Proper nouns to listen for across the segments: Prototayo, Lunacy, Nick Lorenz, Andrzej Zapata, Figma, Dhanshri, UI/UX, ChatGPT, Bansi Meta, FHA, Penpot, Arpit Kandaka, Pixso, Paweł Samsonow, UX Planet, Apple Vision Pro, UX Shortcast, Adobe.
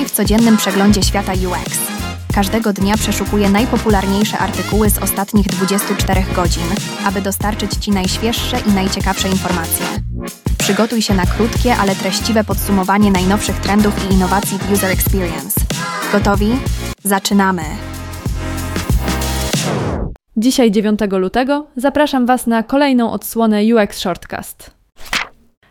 Witaj w codziennym przeglądzie świata UX. Każdego dnia przeszukuję najpopularniejsze artykuły z ostatnich 24 godzin, aby dostarczyć Ci najświeższe i najciekawsze informacje. Przygotuj się na krótkie, ale treściwe podsumowanie najnowszych trendów i innowacji w User Experience. Gotowi? Zaczynamy! Dzisiaj 9 lutego zapraszam Was na kolejną odsłonę UX Shortcast.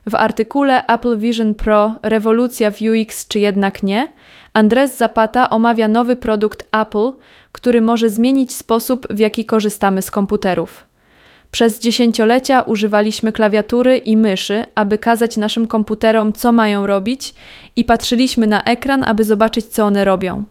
W artykule Apple Vision Pro – rewolucja w UX czy jednak nie? Andrzej Zapata omawia nowy produkt Apple, który może zmienić sposób, w jaki korzystamy z komputerów. Przez dziesięciolecia używaliśmy klawiatury i myszy, aby kazać naszym komputerom, co mają robić, i patrzyliśmy na ekran, aby zobaczyć, co one robią.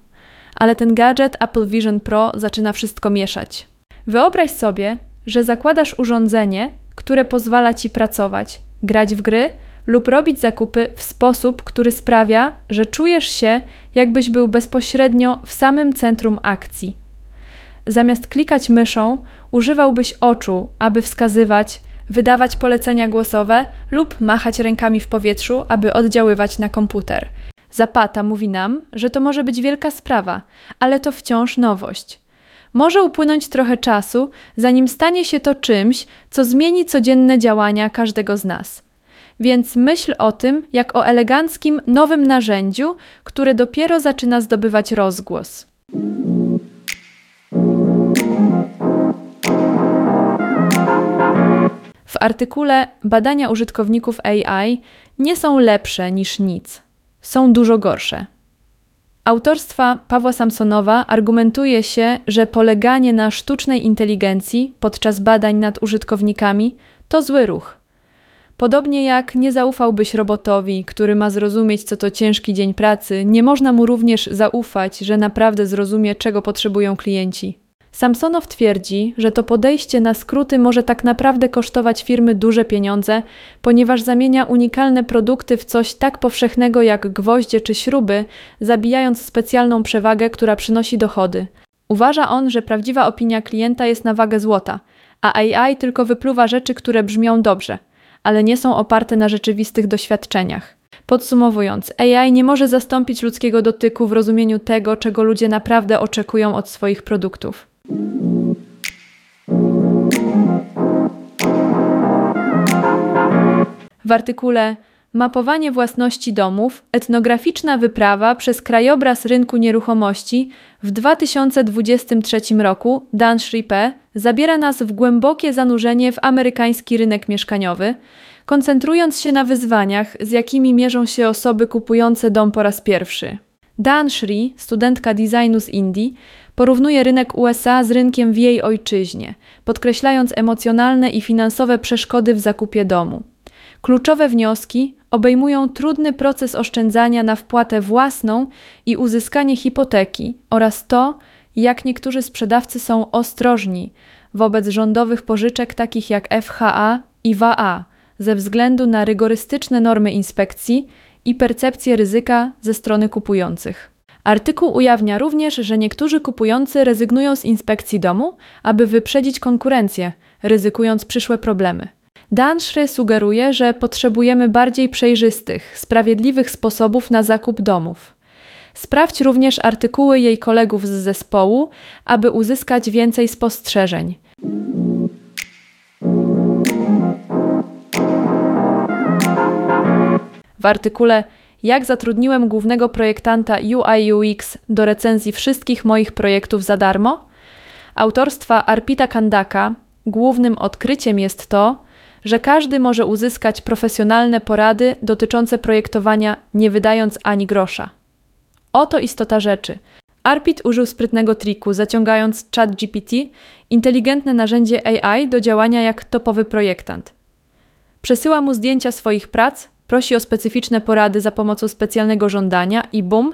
Ale ten gadżet Apple Vision Pro zaczyna wszystko mieszać. Wyobraź sobie, że zakładasz urządzenie, które pozwala Ci pracować, grać w gry lub robić zakupy w sposób, który sprawia, że czujesz się, jakbyś był bezpośrednio w samym centrum akcji. Zamiast klikać myszą, używałbyś oczu, aby wskazywać, wydawać polecenia głosowe lub machać rękami w powietrzu, aby oddziaływać na komputer. Zapata mówi nam, że to może być wielka sprawa, ale to wciąż nowość. Może upłynąć trochę czasu, zanim stanie się to czymś, co zmieni codzienne działania każdego z nas. Więc myśl o tym jak o eleganckim, nowym narzędziu, które dopiero zaczyna zdobywać rozgłos. W artykule badania użytkowników AI nie są lepsze niż nic. Są dużo gorsze. Autorstwa Pawła Samsonowa argumentuje się, że poleganie na sztucznej inteligencji podczas badań nad użytkownikami to zły ruch. Podobnie jak nie zaufałbyś robotowi, który ma zrozumieć, co to ciężki dzień pracy, nie można mu również zaufać, że naprawdę zrozumie, czego potrzebują klienci. Samsonow twierdzi, że to podejście na skróty może tak naprawdę kosztować firmy duże pieniądze, ponieważ zamienia unikalne produkty w coś tak powszechnego jak gwoździe czy śruby, zabijając specjalną przewagę, która przynosi dochody. Uważa on, że prawdziwa opinia klienta jest na wagę złota, a AI tylko wypluwa rzeczy, które brzmią dobrze, ale nie są oparte na rzeczywistych doświadczeniach. Podsumowując, AI nie może zastąpić ludzkiego dotyku w rozumieniu tego, czego ludzie naprawdę oczekują od swoich produktów. W artykule Mapowanie własności domów – etnograficzna wyprawa przez krajobraz rynku nieruchomości w 2023 roku Dhanshri zabiera nas w głębokie zanurzenie w amerykański rynek mieszkaniowy, koncentrując się na wyzwaniach, z jakimi mierzą się osoby kupujące dom po raz pierwszy. Dhanshri, studentka designu z Indii, porównuje rynek USA z rynkiem w jej ojczyźnie, podkreślając emocjonalne i finansowe przeszkody w zakupie domu. Kluczowe wnioski obejmują trudny proces oszczędzania na wpłatę własną i uzyskanie hipoteki oraz to, jak niektórzy sprzedawcy są ostrożni wobec rządowych pożyczek takich jak FHA i WA ze względu na rygorystyczne normy inspekcji i percepcję ryzyka ze strony kupujących. Artykuł ujawnia również, że niektórzy kupujący rezygnują z inspekcji domu, aby wyprzedzić konkurencję, ryzykując przyszłe problemy. Dhanshri sugeruje, że potrzebujemy bardziej przejrzystych, sprawiedliwych sposobów na zakup domów. Sprawdź również artykuły jej kolegów z zespołu, aby uzyskać więcej spostrzeżeń. W artykule Jak zatrudniłem głównego projektanta UI/UX do recenzji wszystkich moich projektów za darmo? Autorstwa Arpita Kandaka głównym odkryciem jest to, że każdy może uzyskać profesjonalne porady dotyczące projektowania, nie wydając ani grosza. Oto istota rzeczy. Arpit użył sprytnego triku, zaciągając ChatGPT, inteligentne narzędzie AI, do działania jak topowy projektant. Przesyła mu zdjęcia swoich prac, prosi o specyficzne porady za pomocą specjalnego żądania i bum,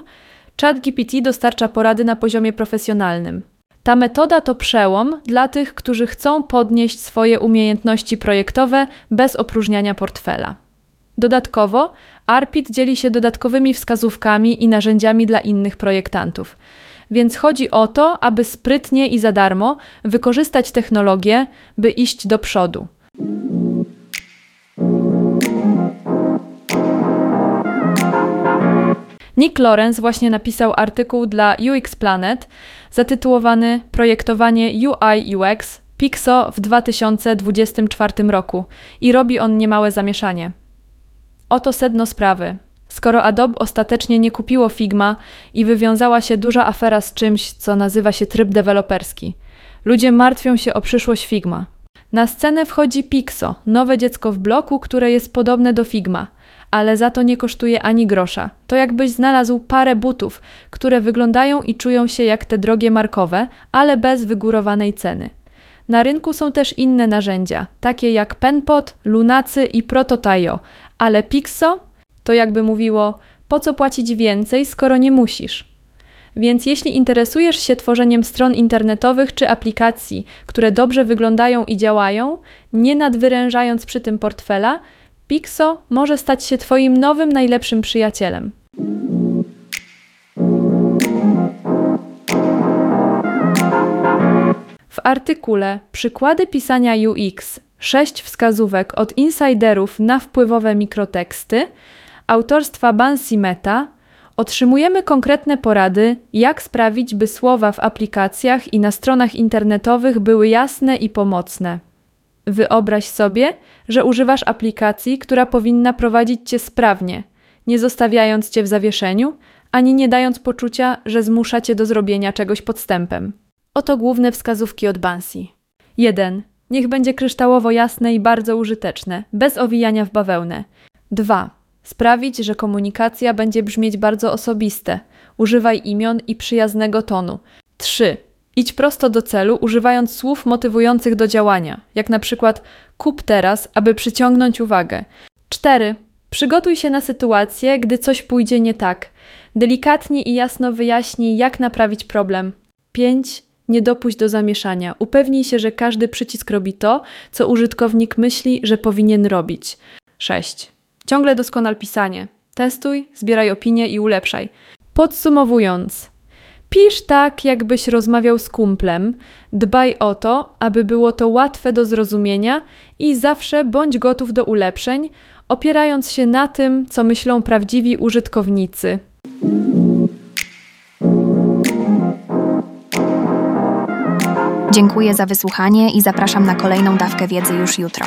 ChatGPT dostarcza porady na poziomie profesjonalnym. Ta metoda to przełom dla tych, którzy chcą podnieść swoje umiejętności projektowe bez opróżniania portfela. Dodatkowo Arpit dzieli się dodatkowymi wskazówkami i narzędziami dla innych projektantów. Więc chodzi o to, aby sprytnie i za darmo wykorzystać technologię, by iść do przodu. Nick Lorenz właśnie napisał artykuł dla UX Planet zatytułowany Projektowanie UI UX Pixso w 2024 roku i robi on niemałe zamieszanie. Oto sedno sprawy. Skoro Adobe ostatecznie nie kupiło Figma i wywiązała się duża afera z czymś, co nazywa się tryb deweloperski, ludzie martwią się o przyszłość Figma. Na scenę wchodzi Pixso, nowe dziecko w bloku, które jest podobne do Figma, ale za to nie kosztuje ani grosza. To jakbyś znalazł parę butów, które wyglądają i czują się jak te drogie markowe, ale bez wygórowanej ceny. Na rynku są też inne narzędzia, takie jak Penpot, Lunacy i Prototayo, ale Pixso to jakby mówiło, po co płacić więcej, skoro nie musisz? Więc jeśli interesujesz się tworzeniem stron internetowych czy aplikacji, które dobrze wyglądają i działają, nie nadwyrężając przy tym portfela, Pixso może stać się Twoim nowym, najlepszym przyjacielem. W artykule Przykłady pisania UX. 6 wskazówek od insiderów na wpływowe mikroteksty autorstwa Bansi Meta otrzymujemy konkretne porady, jak sprawić, by słowa w aplikacjach i na stronach internetowych były jasne i pomocne. Wyobraź sobie, że używasz aplikacji, która powinna prowadzić Cię sprawnie, nie zostawiając Cię w zawieszeniu, ani nie dając poczucia, że zmusza Cię do zrobienia czegoś podstępem. Oto główne wskazówki od Bansi. 1. Niech będzie kryształowo jasne i bardzo użyteczne, bez owijania w bawełnę. 2. Sprawić, że komunikacja będzie brzmieć bardzo osobiste. Używaj imion i przyjaznego tonu. 3. Idź prosto do celu, używając słów motywujących do działania, jak na przykład kup teraz, aby przyciągnąć uwagę. 4. Przygotuj się na sytuację, gdy coś pójdzie nie tak. Delikatnie i jasno wyjaśnij, jak naprawić problem. 5. Nie dopuść do zamieszania. Upewnij się, że każdy przycisk robi to, co użytkownik myśli, że powinien robić. 6. Ciągle doskonal pisanie. Testuj, zbieraj opinie i ulepszaj. Podsumowując, pisz tak, jakbyś rozmawiał z kumplem. Dbaj o to, aby było to łatwe do zrozumienia i zawsze bądź gotów do ulepszeń, opierając się na tym, co myślą prawdziwi użytkownicy. Dziękuję za wysłuchanie i zapraszam na kolejną dawkę wiedzy już jutro.